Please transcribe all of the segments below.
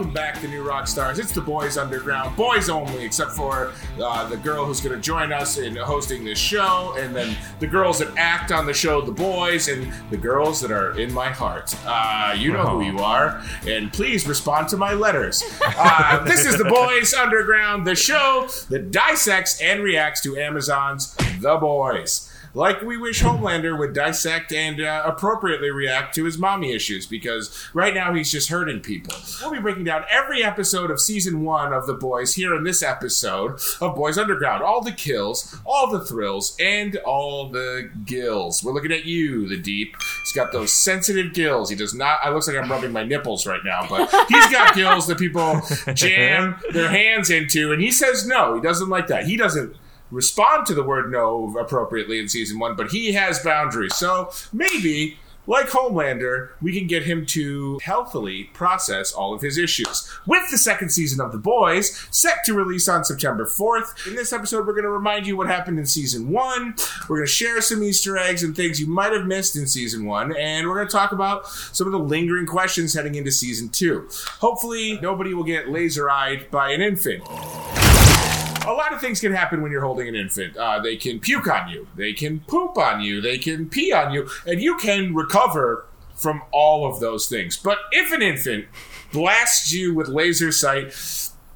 Welcome back to New Rockstars. It's the Boys Underground. Boys only, except for the girl who's going to join us in hosting this show, and then the girls that act on the show, The Boys, and the girls that are in my heart. You know who you are, and please respond to my letters. This is the Boys Underground, the show that dissects and reacts to Amazon's The Boys. Like we wish Homelander would dissect and appropriately react to his mommy issues, because right now he's just hurting people. We'll be breaking down every episode of Season 1 of The Boys here in this episode of Boys Underground. All the kills, all the thrills, and all the gills. We're looking at you, The Deep. He's got those sensitive gills. He does not... It looks like I'm rubbing my nipples right now, but he's got gills that people jam their hands into, and he says no. He doesn't like that. He doesn't respond to the word no appropriately in Season 1, but he has boundaries. So maybe, like Homelander, we can get him to healthily process all of his issues. With the second season of The Boys, set to release on September 4th, in this episode we're going to remind you what happened in Season 1, we're going to share some Easter eggs and things you might have missed in Season 1, and we're going to talk about some of the lingering questions heading into Season 2. Hopefully, nobody will get laser-eyed by an infant. A lot of things can happen when you're holding an infant. They can puke on you. They can poop on you. They can pee on you. And you can recover from all of those things. But if an infant blasts you with laser sight,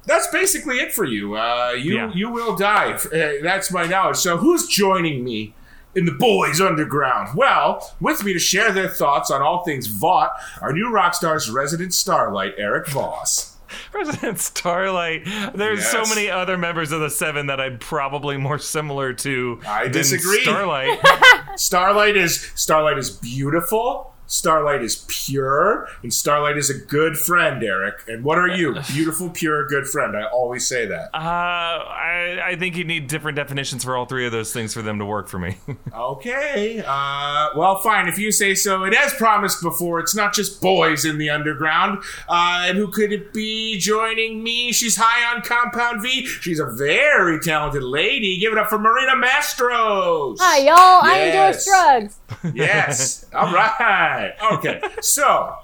that's basically it for you. You will die. That's my knowledge. So who's joining me in the Boys Underground? Well, with me to share their thoughts on all things Vought, our New Rockstars resident Starlight, Eric Voss. President Starlight. There's so many other members of the Seven that I'm probably more similar to. I disagree. Starlight. Starlight is beautiful. Starlight is pure, and Starlight is a good friend, Eric. And what are you? Beautiful, pure, good friend. I always say that. I think you need different definitions for all three of those things for them to work for me. Okay. Well, fine. If you say so. And as promised before, it's not just boys in the underground. And who could it be joining me? She's high on Compound V. She's a very talented lady. Give it up for Marina Mastro. Hi, y'all. Yes. I endorse drugs. Yes. All right. Okay, so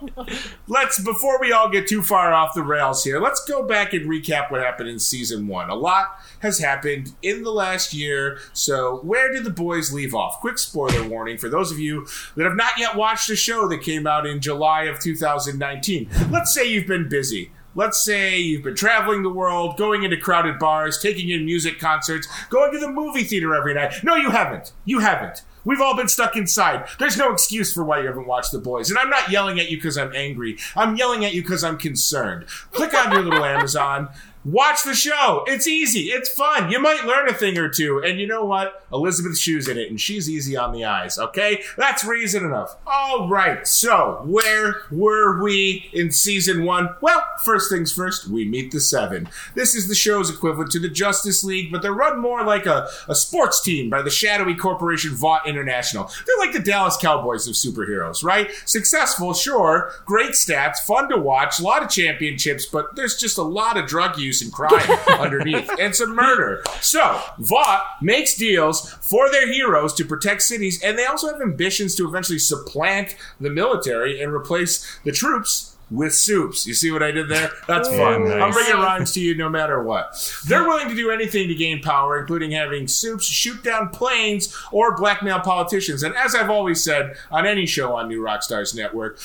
before we all get too far off the rails here, let's go back and recap what happened in Season 1. A lot has happened in the last year, so where did the boys leave off? Quick spoiler warning for those of you that have not yet watched a show that came out in July of 2019. Let's say you've been busy. Let's say you've been traveling the world, going into crowded bars, taking in music concerts, going to the movie theater every night. No, you haven't. You haven't. We've all been stuck inside. There's no excuse for why you haven't watched The Boys. And I'm not yelling at you because I'm angry. I'm yelling at you because I'm concerned. Click on your little Amazon. Watch the show. It's easy. It's fun. You might learn a thing or two. And you know what? Elizabeth Shue's in it, and she's easy on the eyes, okay? That's reason enough. All right. So where were we in Season 1? Well, first things first, we meet the Seven. This is the show's equivalent to the Justice League, but they're run more like a sports team by the shadowy corporation Vought International. They're like the Dallas Cowboys of superheroes, right? Successful, sure. Great stats. Fun to watch. A lot of championships, but there's just a lot of drug use and crime underneath, and some murder. So, Vought makes deals for their heroes to protect cities, and they also have ambitions to eventually supplant the military and replace the troops with soups. You see what I did there? That's fun. Nice. I'm bringing rhymes to you no matter what. They're willing to do anything to gain power, including having soups shoot down planes or blackmail politicians. And as I've always said on any show on New Rockstars Network,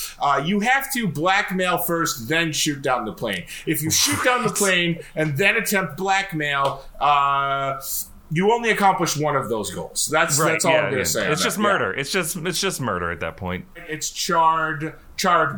you have to blackmail first, then shoot down the plane. If you shoot down the plane and then attempt blackmail, you only accomplish one of those goals. That's all I'm going to say. It's just murder. Yeah. It's just murder at that point. It's charred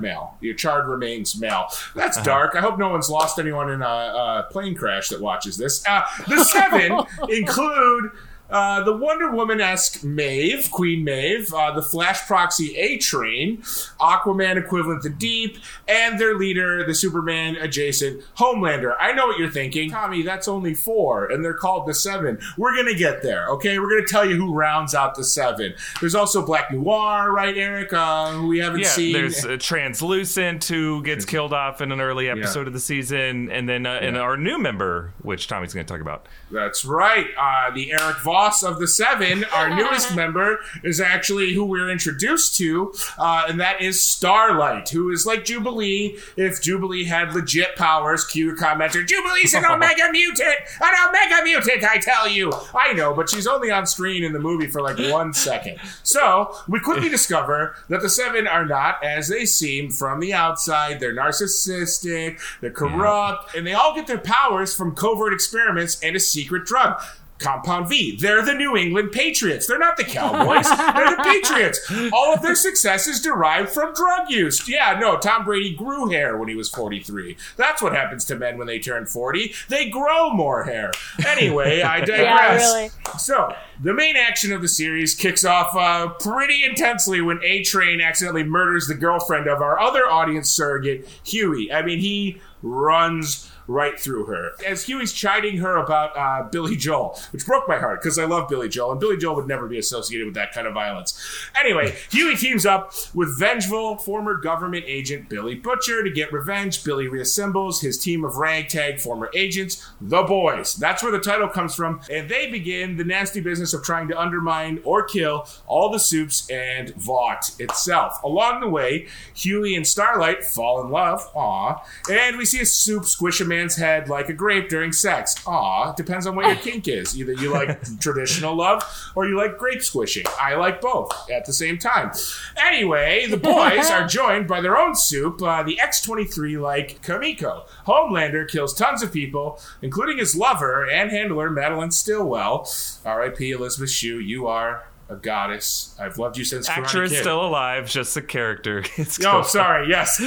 mail. Your charred remains mail. That's dark. I hope no one's lost anyone in a plane crash that watches this. The Seven include the Wonder Woman-esque Maeve, Queen Maeve, the Flash proxy A-Train, Aquaman equivalent The Deep, and their leader, the Superman adjacent Homelander. I know what you're thinking. Tommy, that's only four, and they're called the Seven. We're going to get there, okay? We're going to tell you who rounds out the Seven. There's also Black Noir, right, Eric, who we haven't seen. Yeah, there's Translucent, who gets killed off in an early episode of the season, and then and our new member, which Tommy's going to talk about. That's right. The Eric Voss Voss of the Seven, our newest member, is actually who we're introduced to, and that is Starlight, who is like Jubilee if Jubilee had legit powers. Q commenter, Jubilee's an Omega Mutant! An Omega Mutant, I tell you! I know, but she's only on screen in the movie for like 1 second. So, we quickly discover that the Seven are not as they seem from the outside. They're narcissistic, they're corrupt, and they all get their powers from covert experiments and a secret drug. Compound V. They're the New England Patriots. They're not the Cowboys. They're the Patriots. All of their success is derived from drug use. Yeah, no, Tom Brady grew hair when he was 43. That's what happens to men when they turn 40. They grow more hair. Anyway, I digress. Yeah, really. So, the main action of the series kicks off pretty intensely when A-Train accidentally murders the girlfriend of our other audience surrogate, Huey. I mean, he runs right through her. As Huey's chiding her about Billy Joel, which broke my heart because I love Billy Joel, and Billy Joel would never be associated with that kind of violence. Anyway, Huey teams up with vengeful former government agent Billy Butcher to get revenge. Billy reassembles his team of ragtag former agents, The Boys. That's where the title comes from. And they begin the nasty business of trying to undermine or kill all the Supes and Vought itself. Along the way, Huey and Starlight fall in love. Aw. And we see a Soup squish a man's head like a grape during sex. Aw, depends on what your kink is. Either you like traditional love or you like grape squishing. I like both at the same time. Anyway, the Boys are joined by their own Soup, the X-23-like Kimiko. Homelander kills tons of people, including his lover and handler, Madeline Stilwell. R.I.P. Elizabeth Shue, you are a goddess. I've loved you since Karate Kid. Actor is still alive, just a character. Oh, sorry, yes.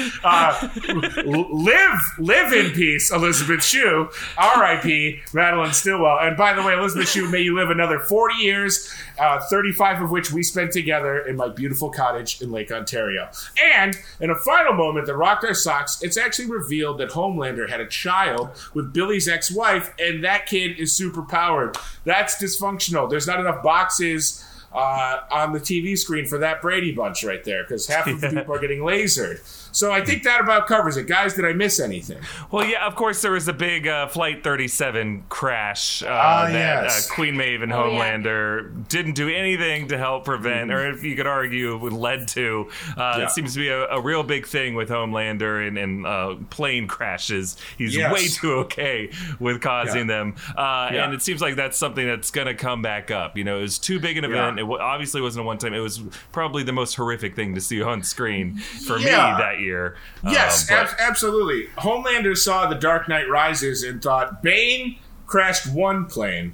Live in peace, Elizabeth Shue. R.I.P. Madeline Stilwell. And by the way, Elizabeth Shue, may you live another 40 years, 35 of which we spent together in my beautiful cottage in Lake Ontario. And in a final moment that rocked our socks, it's actually revealed that Homelander had a child with Billy's ex-wife, and that kid is super powered. That's dysfunctional. There's not enough boxes on the TV screen for that Brady Bunch right there, because half of the people are getting lasered. So I think that about covers it. Guys, did I miss anything? Well, yeah, of course there was a big Flight 37 crash that Queen Maeve and Homelander didn't do anything to help prevent, or if you could argue, led to. It seems to be a real big thing with Homelander and plane crashes. He's way too okay with causing them. And it seems like that's something that's going to come back up. You know, it was too big an event. It obviously wasn't a one-time. It was probably the most horrific thing to see on screen for me that year. Yes, absolutely. Homelander saw The Dark Knight Rises and thought, Bane crashed one plane.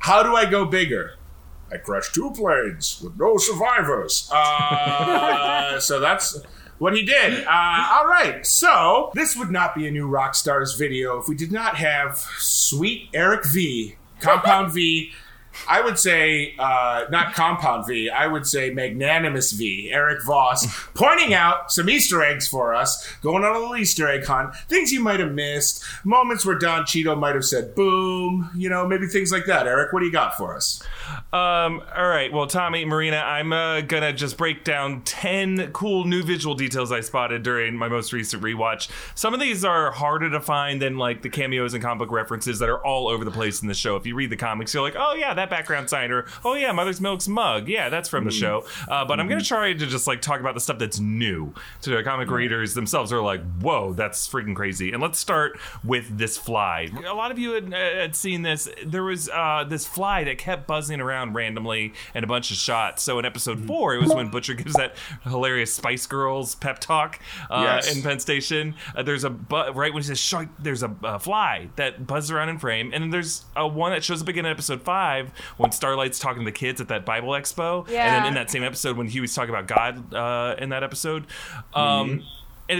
How do I go bigger? I crashed two planes with no survivors. So that's what he did. All right. So this would not be a New Rockstars video if we did not have sweet Eric V, Compound V. I would say, not Compound V, I would say Magnanimous V, Eric Voss, pointing out some Easter eggs for us, going on a little Easter egg hunt, things you might have missed, moments where Don Cheadle might have said, boom, you know, maybe things like that. Eric, what do you got for us? All right. Well, Tommy, Marina, I'm going to just break down 10 cool new visual details I spotted during my most recent rewatch. Some of these are harder to find than like the cameos and comic book references that are all over the place in the show. If you read the comics, you're like, oh yeah, that background sign, or oh yeah, Mother's Milk's mug, yeah, that's from the show, but I'm gonna try to just like talk about the stuff that's new to the comic readers themselves are like, whoa, that's freaking crazy. And let's start with this fly. A lot of you had seen this. There was this fly that kept buzzing around randomly in a bunch of shots. So in episode 4, it was when Butcher gives that hilarious Spice Girls pep talk in Penn Station. There's a right when he says shark, there's a fly that buzzes around in frame, and then there's one that shows up again in episode 5 when Starlight's talking to the kids at that Bible Expo, and then in that same episode when Huey's talking about God in that episode. And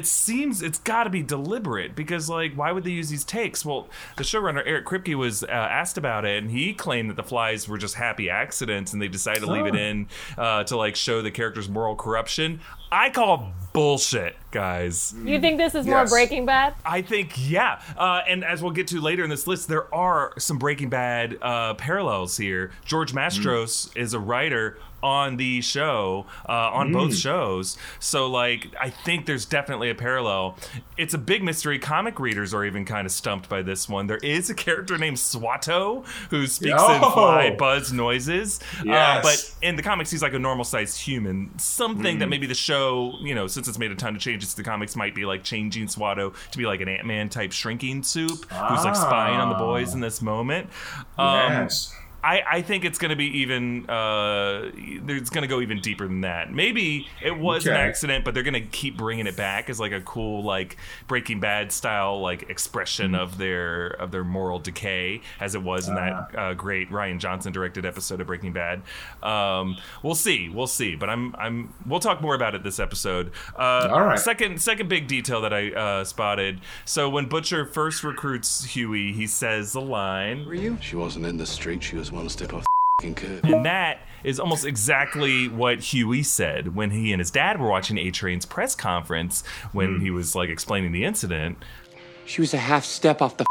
it seems it's got to be deliberate, because, like, why would they use these takes? Well, the showrunner, Eric Kripke, was asked about it, and he claimed that the flies were just happy accidents, and they decided to leave it in to, like, show the character's moral corruption. I call bullshit, guys. You think this is more Breaking Bad? I think, and as we'll get to later in this list, there are some Breaking Bad parallels here. George Mastras is a writer on the show, on both shows. So, like, I think there's definitely a parallel. It's a big mystery. Comic readers are even kind of stumped by this one. There is a character named Swato who speaks in fly buzz noises. Yes. But in the comics, he's like a normal-sized human. Something that maybe the show, you know, since it's made a ton of changes to the comics, might be like changing Swato to be like an Ant-Man type shrinking soup who's like spying on the boys in this moment. Yes. I think it's going to be even, it's going to go even deeper than that. Maybe it was an accident, but they're going to keep bringing it back as like a cool, like Breaking Bad style, like expression of their moral decay, as it was in that great Rian Johnson directed episode of Breaking Bad. We'll see. But we'll talk more about it this episode. All right. Second big detail that I spotted. So when Butcher first recruits Huey, he says the line, "Were you?" She wasn't in the street. She was one step off the curb. And that is almost exactly what Huey said when he and his dad were watching A-Train's press conference when he was like explaining the incident. She was a half step off the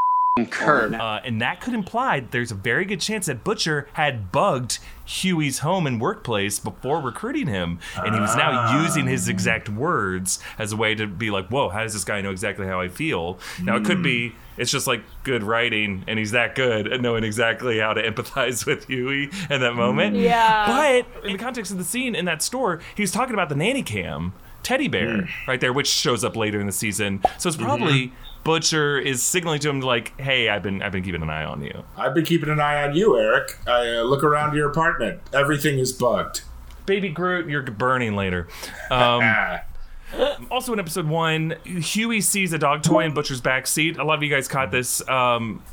curb. And that could imply that there's a very good chance that Butcher had bugged Huey's home and workplace before recruiting him, and he was now using his exact words as a way to be like, whoa, how does this guy know exactly how I feel? Now it could be it's just like good writing, and he's that good at knowing exactly how to empathize with Huey in that moment. Yeah. But in the context of the scene in that store, he was talking about the nanny cam teddy bear right there, which shows up later in the season, so it's probably Butcher is signaling to him like, hey, I've been keeping an eye on you. I've been keeping an eye on you, Eric. I look around your apartment. Everything is bugged. Baby Groot, you're burning later. Also in episode 1, Huey sees a dog toy in Butcher's backseat. A lot of you guys caught this.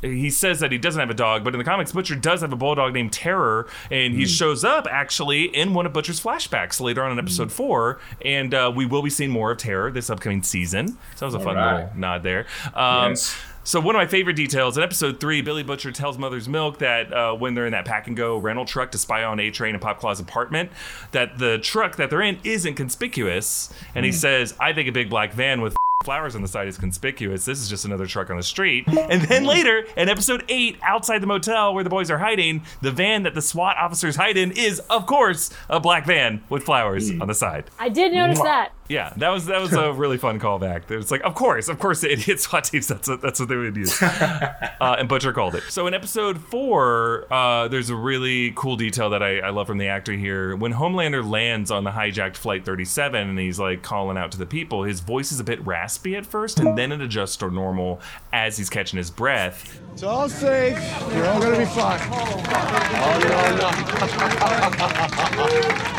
He says that he doesn't have a dog, but in the comics, Butcher does have a bulldog named Terror, and he shows up actually in one of Butcher's flashbacks later on in episode 4, and we will be seeing more of Terror this upcoming season. So that was a fun little nod there. Yes. So one of my favorite details, in episode 3, Billy Butcher tells Mother's Milk that when they're in that pack-and-go rental truck to spy on A-Train and Popclaw's apartment, that the truck that they're in isn't conspicuous. And he says, I think a big black van with flowers on the side is conspicuous. This is just another truck on the street. And then later, in episode 8, outside the motel where the boys are hiding, the van that the SWAT officers hide in is, of course, a black van with flowers on the side. I did notice that. Yeah, that was a really fun callback. It's like, of course, the idiot SWAT teams, that's what they would use. And Butcher called it. So in episode 4, there's a really cool detail that I love from the actor here. When Homelander lands on the hijacked Flight 37 and he's like calling out to the people, his voice is a bit raspy at first, and then it adjusts to normal as he's catching his breath. It's all safe. You're all gonna be fine. Oh, no.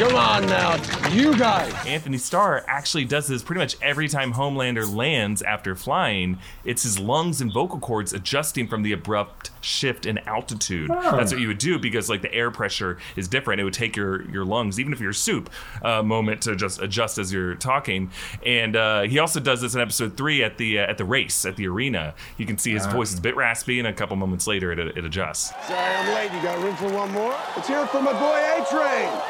Come on now, you guys. Anthony Starr actually does this pretty much every time Homelander lands after flying. It's his lungs and vocal cords adjusting from the abrupt shift in altitude. Oh. That's what you would do because like the air pressure is different. It would take your lungs, even if you're soup, moment to just adjust as you're talking. And he also does this in episode 3 at the race, at the arena. You can see his voice is a bit raspy, and a couple moments later it adjusts. Sorry I'm late, you got room for one more? Let's hear it for my boy A-Train.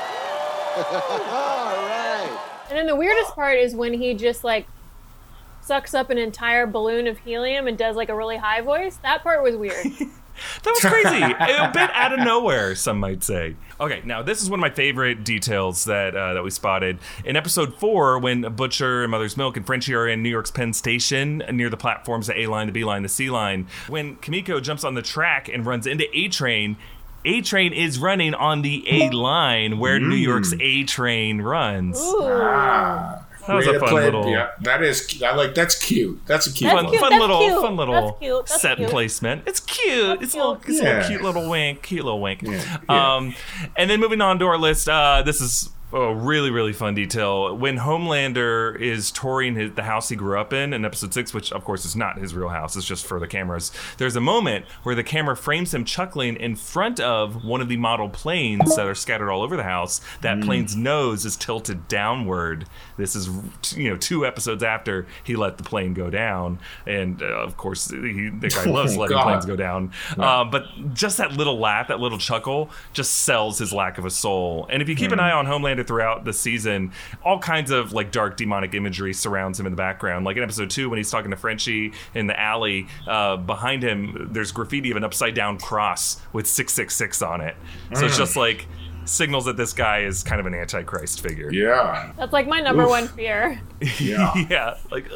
All right. And then the weirdest part is when he just like sucks up an entire balloon of helium and does like a really high voice. That part was weird. That was crazy. A bit out of nowhere, some might say. Okay, now this is one of my favorite details that we spotted. In episode 4, when Butcher and Mother's Milk and Frenchie are in New York's Penn Station, near the platforms, the A-line, the B-line, the C-line, when Kimiko jumps on the track and runs into A-Train, A-Train is running on the A-line where New York's A-Train runs. That was a fun little... Yeah, that is... That's cute. That's a cute one. Fun little set placement. It's cute. It's a little cute little wink. Yeah. And then moving on to our list, this is... Oh, really, really fun detail. When Homelander is touring the house he grew up in episode 6, which of course is not his real house, it's just for the cameras, there's a moment where the camera frames him chuckling in front of one of the model planes that are scattered all over the house. That plane's nose is tilted downward. This is 2 episodes after he let the plane go down. And of course, the guy loves letting planes go down. Yeah. But just that little laugh, that little chuckle, just sells his lack of a soul. And if you keep an eye on Homelander throughout the season, all kinds of like dark demonic imagery surrounds him in the background. Like in episode 2, when he's talking to Frenchie in the alley, behind him there's graffiti of an upside down cross with 666 on it. So it's just like signals that this guy is kind of an antichrist figure. Yeah. That's like my number one fear. Yeah. Yeah. Like,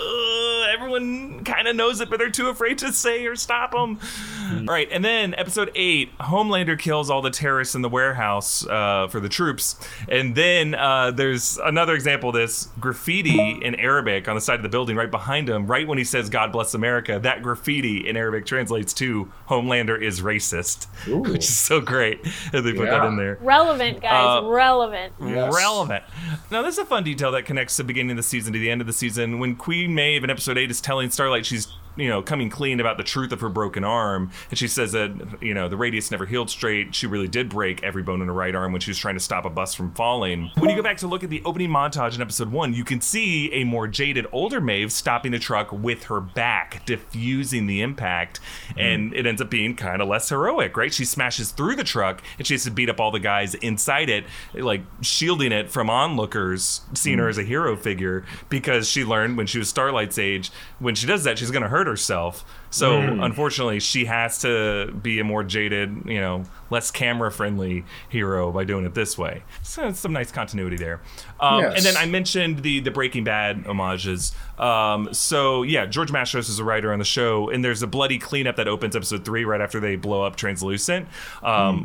everyone kind of knows it, but they're too afraid to say or stop them. Mm. All right. And then episode 8, Homelander kills all the terrorists in the warehouse for the troops. And then there's another example of this graffiti in Arabic on the side of the building right behind him. Right when he says, God bless America, that graffiti in Arabic translates to Homelander is racist, Ooh. Which is so great that they put that in there. Relevant, guys. Relevant. Yes. Relevant. Now, this is a fun detail that connects the beginning of the season to the end of the season. When Queen Maeve in episode 8 is telling Starlight she's, you know, coming clean about the truth of her broken arm, and she says that, you know, the radius never healed straight. She really did break every bone in her right arm when she was trying to stop a bus from falling. When you go back to look at the opening montage in episode 1, you can see a more jaded older Maeve stopping the truck with her back, diffusing the impact, and it ends up being kind of less heroic, right? She smashes through the truck and she has to beat up all the guys inside it, like shielding it from onlookers seeing her as a hero figure, because she learned when she was Starlight's age, when she does that, she's going to hurt herself. So unfortunately, she has to be a more jaded, you know, less camera friendly hero by doing it this way. So some nice continuity there. Yes. And then I mentioned the Breaking Bad homages. So yeah, George Mastras is a writer on the show, and there's a bloody cleanup that opens episode 3 right after they blow up Translucent,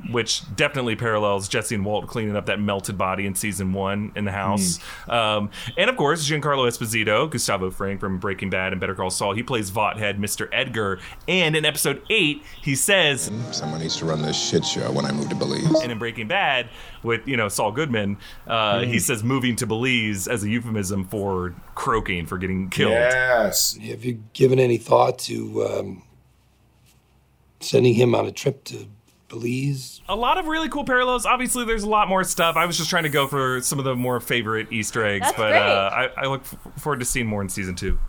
which definitely parallels Jesse and Walt cleaning up that melted body in season 1 in the house. And of course, Giancarlo Esposito, Gustavo Fring from Breaking Bad and Better Call Saul, he plays Vought Head, Mr. Edgar. And in episode 8, he says, someone needs to run this shit show when I move to Belize. And in Breaking Bad, with, you know, Saul Goodman, he says moving to Belize as a euphemism for croaking, for getting killed. Yes. Have you given any thought to sending him on a trip to Belize? A lot of really cool parallels. Obviously, there's a lot more stuff. I was just trying to go for some of the more favorite Easter eggs. That's but I look forward to seeing more in season 2.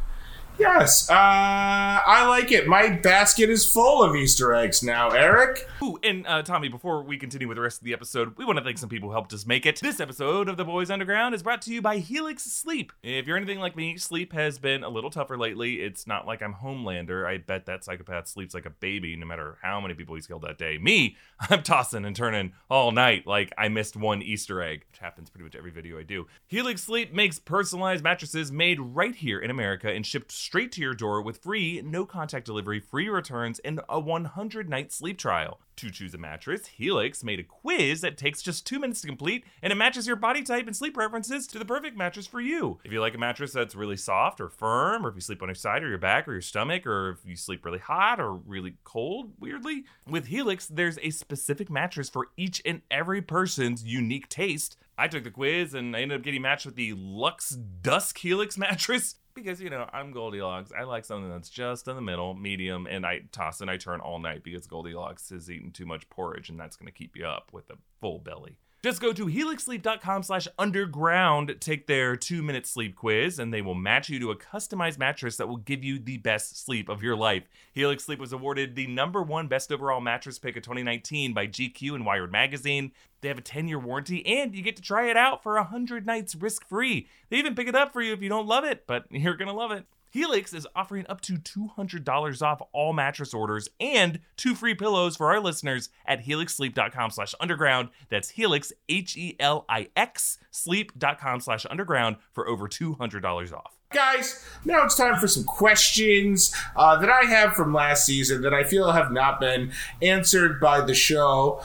Yes, I like it. My basket is full of Easter eggs now, Eric. Ooh, and Tommy, before we continue with the rest of the episode, we want to thank some people who helped us make it. This episode of The Boys Underground is brought to you by Helix Sleep. If you're anything like me, sleep has been a little tougher lately. It's not like I'm Homelander. I bet that psychopath sleeps like a baby no matter how many people he's killed that day. Me, I'm tossing and turning all night like I missed one Easter egg, which happens pretty much every video I do. Helix Sleep makes personalized mattresses made right here in America and shipped straight to your door with free, no-contact delivery, free returns, and a 100-night sleep trial. To choose a mattress, Helix made a quiz that takes just 2 minutes to complete, and it matches your body type and sleep preferences to the perfect mattress for you. If you like a mattress that's really soft or firm, or if you sleep on your side or your back or your stomach, or if you sleep really hot or really cold, weirdly, with Helix, there's a specific mattress for each and every person's unique taste. I took the quiz, and I ended up getting matched with the Lux Dusk Helix mattress, because, you know, I'm Goldilocks. I like something that's just in the middle, medium, and I toss and I turn all night because Goldilocks has eaten too much porridge, and that's going to keep you up with a full belly. Just go to helixsleep.com/underground, take their 2-minute sleep quiz, and they will match you to a customized mattress that will give you the best sleep of your life. Helix Sleep was awarded the #1 best overall mattress pick of 2019 by GQ and Wired Magazine. They have a 10-year warranty, and you get to try it out for 100 nights risk-free. They even pick it up for you if you don't love it, but you're going to love it. Helix is offering up to $200 off all mattress orders and 2 free pillows for our listeners at helixsleep.com/underground. That's Helix, Helix, sleep.com/underground for over $200 off. Guys, now it's time for some questions that I have from last season that I feel have not been answered by the show.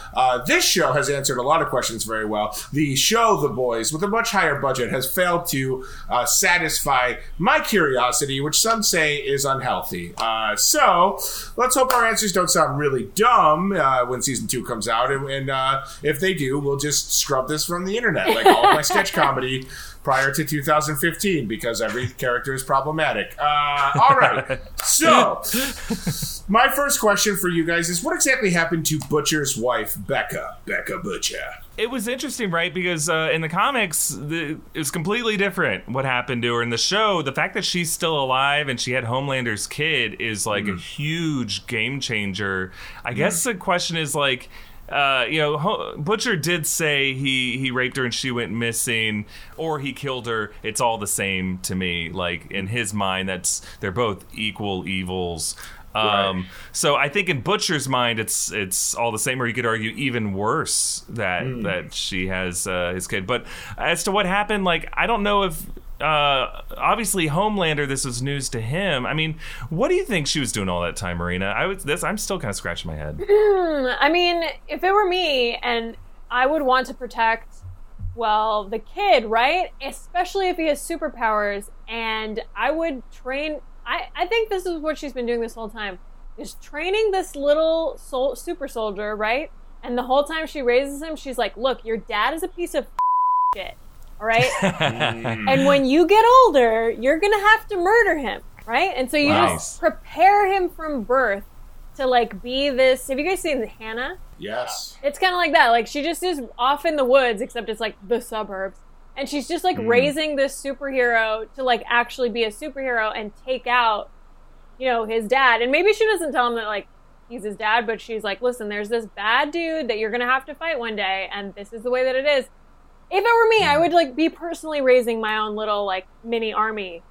This show has answered a lot of questions very well. The show, The Boys, with a much higher budget, has failed to satisfy my curiosity, which some say is unhealthy. So let's hope our answers don't sound really dumb when season 2 comes out. And if they do, we'll just scrub this from the internet, like all of my sketch comedy prior to 2015, because every character is problematic. All right. So, my first question for you guys is, what exactly happened to Butcher's wife, Becca Butcher? It was interesting, right? Because in the comics, it was completely different what happened to her. In the show, the fact that she's still alive and she had Homelander's kid is like a huge game changer. I guess the question is like, Butcher did say he raped her and she went missing, or he killed her. It's all the same to me. Like, in his mind, they're both equal evils. Right. So I think in Butcher's mind, it's all the same, or you could argue even worse that she has his kid. But as to what happened, like, I don't know if obviously Homelander, this was news to him. I mean, what do you think she was doing all that time, Marina? I'm still kind of scratching my head. I mean, if it were me, and I would want to protect, well, the kid, right? Especially if he has superpowers, and I would train. I think this is what she's been doing this whole time, is training this little super soldier, right? And the whole time she raises him, she's like, look, your dad is a piece of shit, all right? And when you get older, you're going to have to murder him, right? And so you just prepare him from birth to, like, be this. Have you guys seen Hannah? Yes. It's kind of like that. Like, she just is off in the woods, except it's, like, the suburbs. And she's just, like, raising this superhero to, like, actually be a superhero and take out, you know, his dad. And maybe she doesn't tell him that, like, he's his dad, but she's like, listen, there's this bad dude that you're going to have to fight one day, and this is the way that it is. If it were me, I would, like, be personally raising my own little, like, mini army,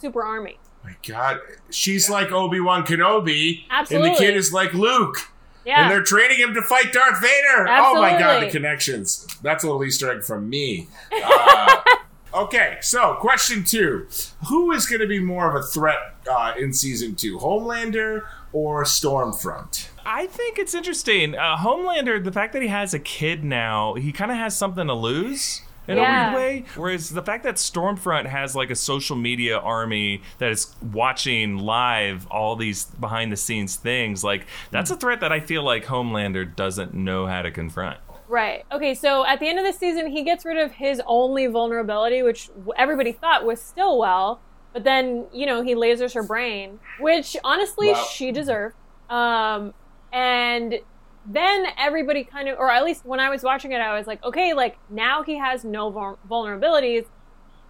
super army. My God. She's like Obi-Wan Kenobi. Absolutely. And the kid is like Luke. Yeah. And they're training him to fight Darth Vader. Absolutely. Oh, my God, the connections. That's a little Easter egg from me. Okay, so question 2. Who is going to be more of a threat in season 2? Homelander or Stormfront? I think it's interesting. Homelander, the fact that he has a kid now, he kind of has something to lose in a weird way. Whereas the fact that Stormfront has, like, a social media army that is watching live all these behind-the-scenes things, like, that's a threat that I feel like Homelander doesn't know how to confront. Right. Okay, so at the end of the season, he gets rid of his only vulnerability, which everybody thought was Stilwell, but then, you know, he lasers her brain, which, honestly, she deserved. And then everybody kind of, or at least when I was watching it, I was like, okay, like, now he has no vulnerabilities.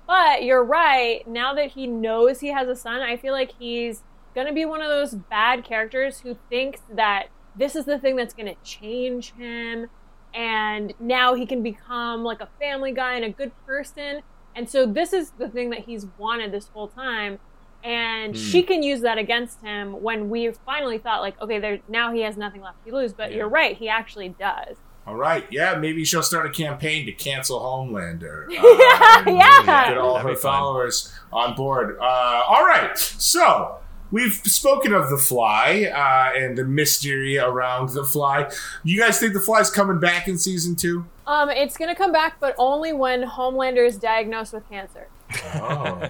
But you're right, now that he knows he has a son, I feel like he's going to be one of those bad characters who thinks that this is the thing that's going to change him, and now he can become, like, a family guy and a good person. And so this is the thing that he's wanted this whole time. And she can use that against him when we finally thought, like, okay, now he has nothing left to lose. But you're right, he actually does. All right, yeah, maybe she'll start a campaign to cancel Homelander. Get all her followers on board. All right, so we've spoken of The Fly and the mystery around The Fly. You guys think The Fly's coming back in season 2? It's going to come back, but only when Homelander is diagnosed with cancer. Oh,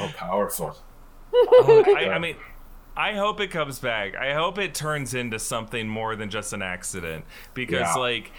oh, powerful. I mean, I hope it comes back. I hope it turns into something more than just an accident. Because, like,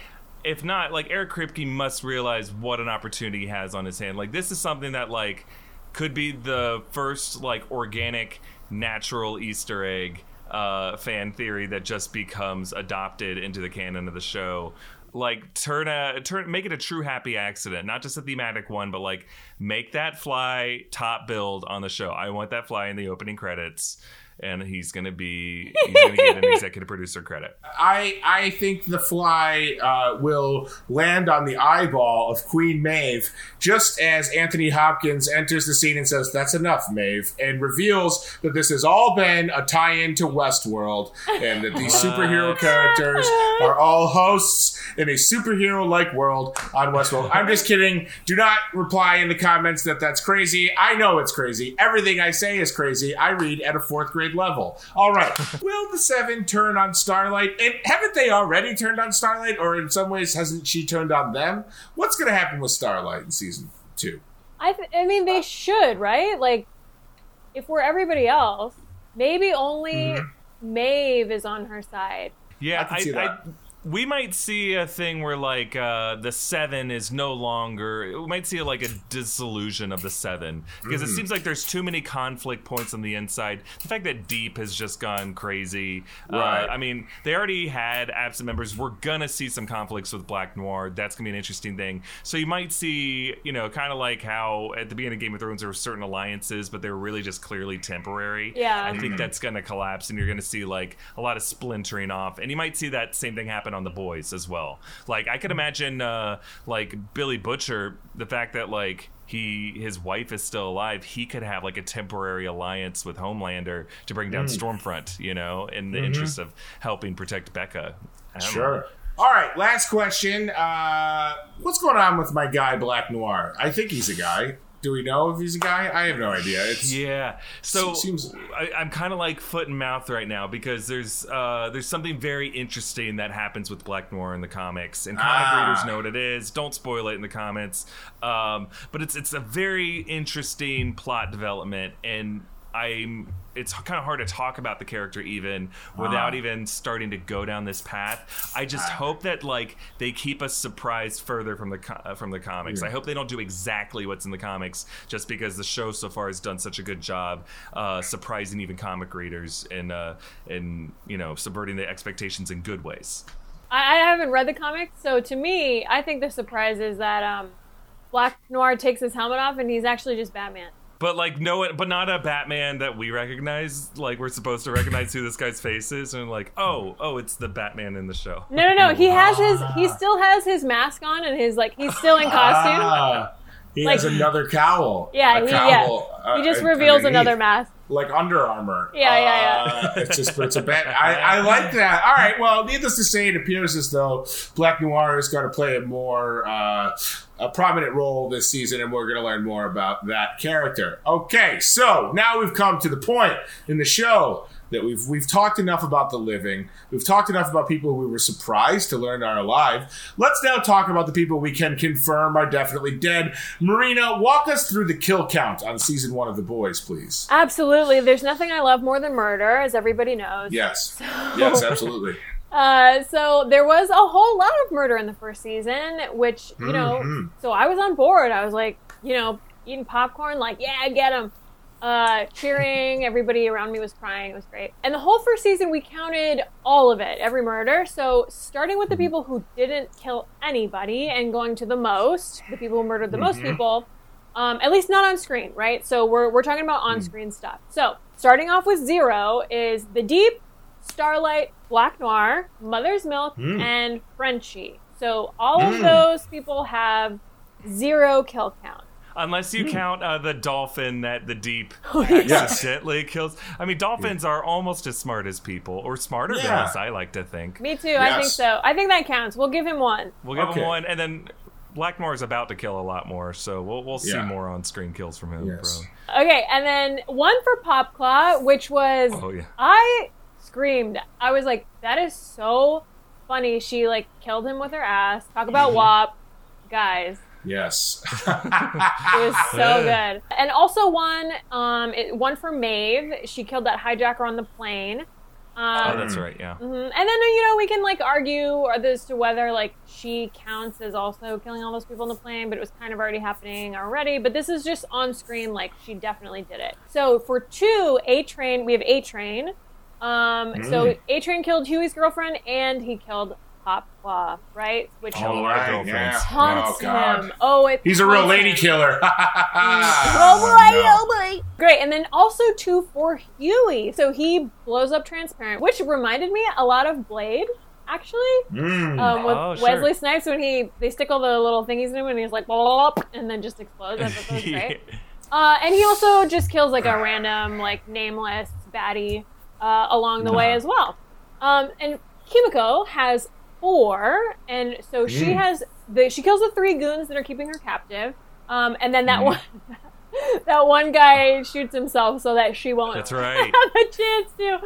if not, like, Eric Kripke must realize what an opportunity he has on his hand. Like, this is something that, like, could be the first, like, organic, natural Easter egg fan theory that just becomes adopted into the canon of the show. Like, make it a true happy accident, not just a thematic one, but, like, make that Fly top build on the show. I want that Fly in the opening credits, and he's gonna get an executive producer credit. I think The Fly will land on the eyeball of Queen Maeve, just as Anthony Hopkins enters the scene and says, "That's enough, Maeve," and reveals that this has all been a tie-in to Westworld, and that these superhero characters are all hosts in a superhero-like world on Westworld. I'm just kidding. Do not reply in the comments that that's crazy. I know it's crazy. Everything I say is crazy. I read at a 4th grade level. All right. Will the 7 turn on Starlight? And haven't they already turned on Starlight? Or in some ways, hasn't she turned on them? What's going to happen with Starlight in season 2? I mean, they should, right? Like, if we're everybody else, maybe only Maeve is on her side. Yeah, I can see that. We might see a thing where, like, the 7 is no longer. We might see, like, a dissolution of the 7. Because it seems like there's too many conflict points on the inside. The fact that Deep has just gone crazy. Right. I mean, they already had absent members. We're going to see some conflicts with Black Noir. That's going to be an interesting thing. So you might see, you know, kind of like how at the beginning of Game of Thrones there were certain alliances, but they were really just clearly temporary. Yeah. I think that's going to collapse, and you're going to see, like, a lot of splintering off. And you might see that same thing happen happen on The Boys as well. Like, I could imagine, like, Billy Butcher, the fact that, like, his wife is still alive, he could have, like, a temporary alliance with Homelander to bring down Stormfront, you know, in the interest of helping protect Becca. Sure. All right, last question. What's going on with my guy, Black Noir? I think he's a guy. Do we know if he's a guy? I have no idea. So seems... I'm kind of like foot and mouth right now because there's something very interesting that happens with Black Noir in the comics, and comic readers know what it is. Don't spoil it in the comments. But it's a very interesting plot development, and it's kind of hard to talk about the character even without even starting to go down this path. I just hope that, like, they keep us surprised further from the comics. I hope they don't do exactly what's in the comics, just because the show so far has done such a good job surprising even comic readers and you know, subverting the expectations in good ways. I haven't read the comics, so to me, I think the surprise is that Black Noir takes his helmet off and he's actually just Batman. But, like, but not a Batman that we recognize. Like, we're supposed to recognize who this guy's face is, and like, oh, it's the Batman in the show. No. He still has his mask on, and he's still in costume. He has another cowl. Yeah, he just reveals another mask. Like Under Armour. Yeah. It's a bad. I like that. All right. Well, needless to say, it appears as though Black Noir is going to play a more prominent role this season, and we're going to learn more about that character. Okay. So now we've come to the point in the show that we've talked enough about the living. We've talked enough about people we were surprised to learn are alive. Let's now talk about the people we can confirm are definitely dead. Marina, walk us through the kill count on season 1 of The Boys, please. Absolutely. There's nothing I love more than murder, as everybody knows. Yes. Yes, absolutely. So there was a whole lot of murder in the first season, which, you know, so I was on board. I was like, you know, eating popcorn, like, yeah, get him. Cheering, everybody around me was crying. It was great. And the whole first season, we counted all of it, every murder. So starting with the people who didn't kill anybody and going to the people who murdered the most people, at least not on screen, right? So we're talking about on-screen stuff. So starting off with 0 is The Deep, Starlight, Black Noir, Mother's Milk, and Frenchie. So all of those people have 0 kill count. Unless you count the dolphin that The Deep accidentally kills. I mean, dolphins are almost as smart as people, or smarter than us, I like to think. Me too, yes. I think so. I think that counts. We'll give him 1. We'll give him 1, and then Black Noir is about to kill a lot more, so we'll see more on-screen kills from him. Yes. Bro. Okay, and then 1 for Popclaw, which was, I screamed. I was like, that is so funny. She, like, killed him with her ass. Talk about WAP. Guys. Yes. It was so good. And also 1 for Maeve. She killed that hijacker on the plane. That's right, yeah. And then, you know, we can, like, argue as to whether, like, she counts as also killing all those people on the plane, but it was kind of already happening already. But this is just on screen, like, she definitely did it. So for 2, A-Train, we have A-Train. So A-Train killed Huey's girlfriend, and he killed Popclaw, right? Which taunts him. Oh, he's a real lady killer. Oh boy. Great. And then also 2 for Huey. So he blows up Transparent, which reminded me a lot of Blade, actually. With Wesley Snipes when they stick all the little thingies in him and he's like, blop, and then just explodes. Right? And he also just kills, like, a random, like, nameless baddie along the way as well. And Kimiko has 4, and so she has she kills the 3 goons that are keeping her captive, and then that one guy shoots himself so that she won't have a chance to,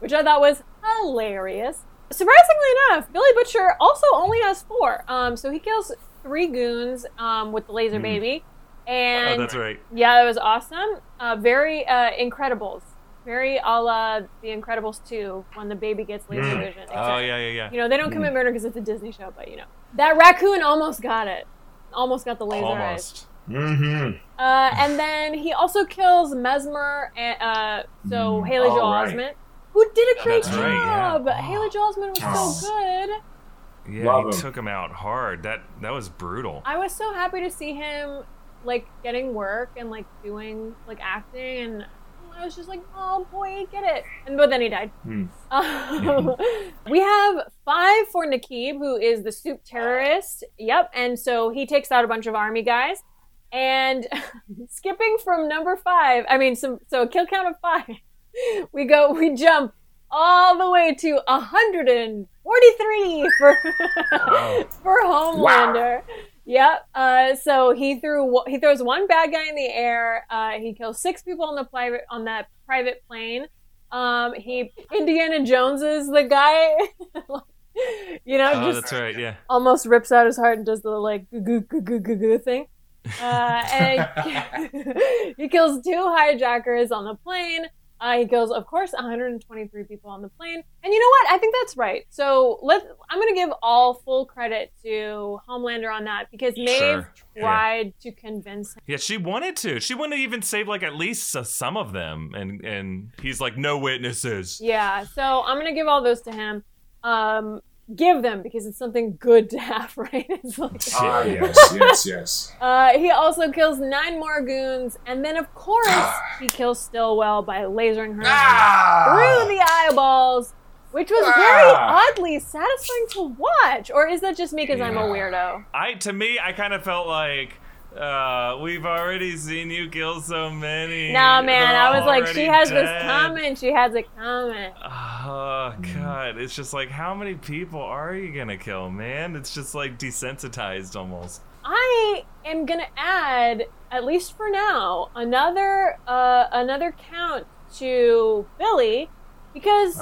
which I thought was hilarious. Surprisingly enough, Billy Butcher also only has 4, so he kills 3 goons with the laser baby, and that's right. Yeah, that was awesome. Very Incredibles. Very a la The Incredibles 2, when the baby gets laser vision. Exactly. Oh, yeah. You know, they don't commit murder because it's a Disney show, but, you know. That raccoon almost got it. Almost got the laser eyes. And then he also kills Mesmer, and, so Haley Joel Osment, who did a great job. Right, yeah. Haley Joel Osment was so good. Yeah, he took him out hard. That was brutal. I was so happy to see him, like, getting work and, like, doing, like, acting, and... I was just like, oh boy, get it. And but then he died. We have 5 for Nakib, who is the soup terrorist. Yep. And so he takes out a bunch of army guys. And skipping from number 5, so a kill count of 5, we jump all the way to 143 for Homelander. Wow. Yep. So he throws one bad guy in the air. He kills 6 people on that private plane. He Indiana Joneses the guy. That's right. Yeah. Almost rips out his heart and does the goo goo goo goo goo thing. And he kills 2 hijackers on the plane. He kills, of course, 123 people on the plane. And you know what? I think that's right. So I'm going to give all full credit to Homelander on that, because Maeve tried to convince him. Yeah, she wanted to. She wanted to even save at least some of them. And he's like, no witnesses. Yeah, so I'm going to give all those to him. Give them, because it's something good to have, right? Yes. He also kills 9 more goons, and then of course he kills Stilwell by lasering her through the eyeballs, which was very oddly satisfying to watch. Or is that just me because I'm a weirdo? To me, I kind of felt like, we've already seen you kill so many. Nah, man, I was like, she has a comment. Oh, God. It's just like, how many people are you gonna kill, man? It's just like desensitized almost. I am gonna add, at least for now, another count to Billy, because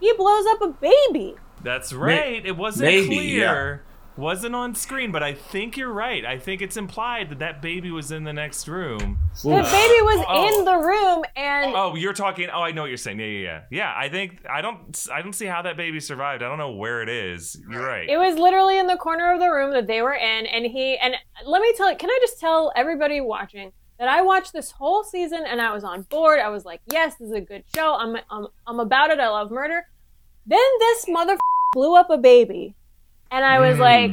he blows up a baby. That's right. It wasn't clear. Yeah. Wasn't on screen, but I think you're right. I think it's implied that baby was in the next room. The baby was in the room, and you're talking. Oh, I know what you're saying. Yeah. I don't see how that baby survived. I don't know where it is. You're right. It was literally in the corner of the room that they were in, and let me tell you. Can I just tell everybody watching that I watched this whole season and I was on board. I was like, yes, this is a good show. I'm about it. I love murder. Then this motherfucker blew up a baby. And I was like,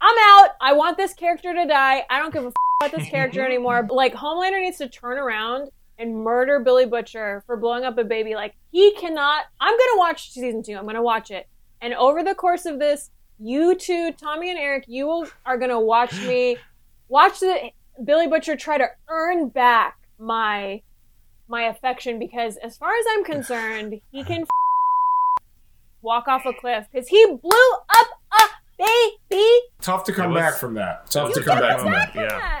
I'm out. I want this character to die. I don't give a about this character anymore. Homelander needs to turn around and murder Billy Butcher for blowing up a baby. He cannot. I'm going to watch season 2. I'm going to watch it. And over the course of this, you two, Tommy and Eric, you are going to watch me watch Billy Butcher try to earn back my affection, because as far as I'm concerned, he can walk off a cliff, because he blew up a baby. Tough to come back from that. Yeah. How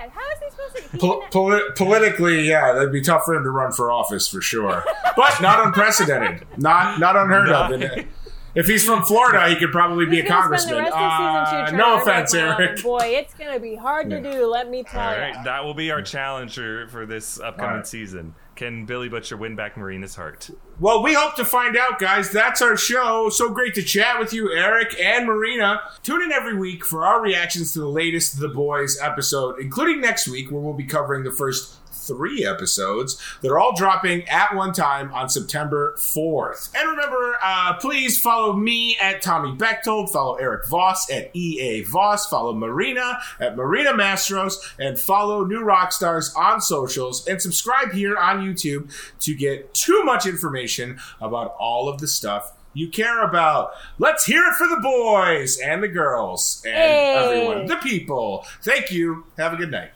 is he supposed to? Politically, that'd be tough for him to run for office for sure. But not unprecedented. Not unheard of. And if he's from Florida, he could probably be a congressman. Spend the rest of season 2 no offense, Eric. Boy, it's gonna be hard to do. Let me tell you. All right, that will be our challenge for this upcoming season. Can Billy Butcher win back Marina's heart? Well, we hope to find out, guys. That's our show. So great to chat with you, Eric and Marina. Tune in every week for our reactions to the latest The Boys episode, including next week, where we'll be covering the first 3 episodes that are all dropping at one time on September 4th. And remember, please follow me at Tommy Bechtold, follow Eric Voss at EA Voss, follow Marina at Marina Mastros, and follow New Rockstars on socials, and subscribe here on YouTube to get too much information about all of the stuff you care about. Let's hear it for the boys and the girls and everyone, the people. Thank you. Have a good night.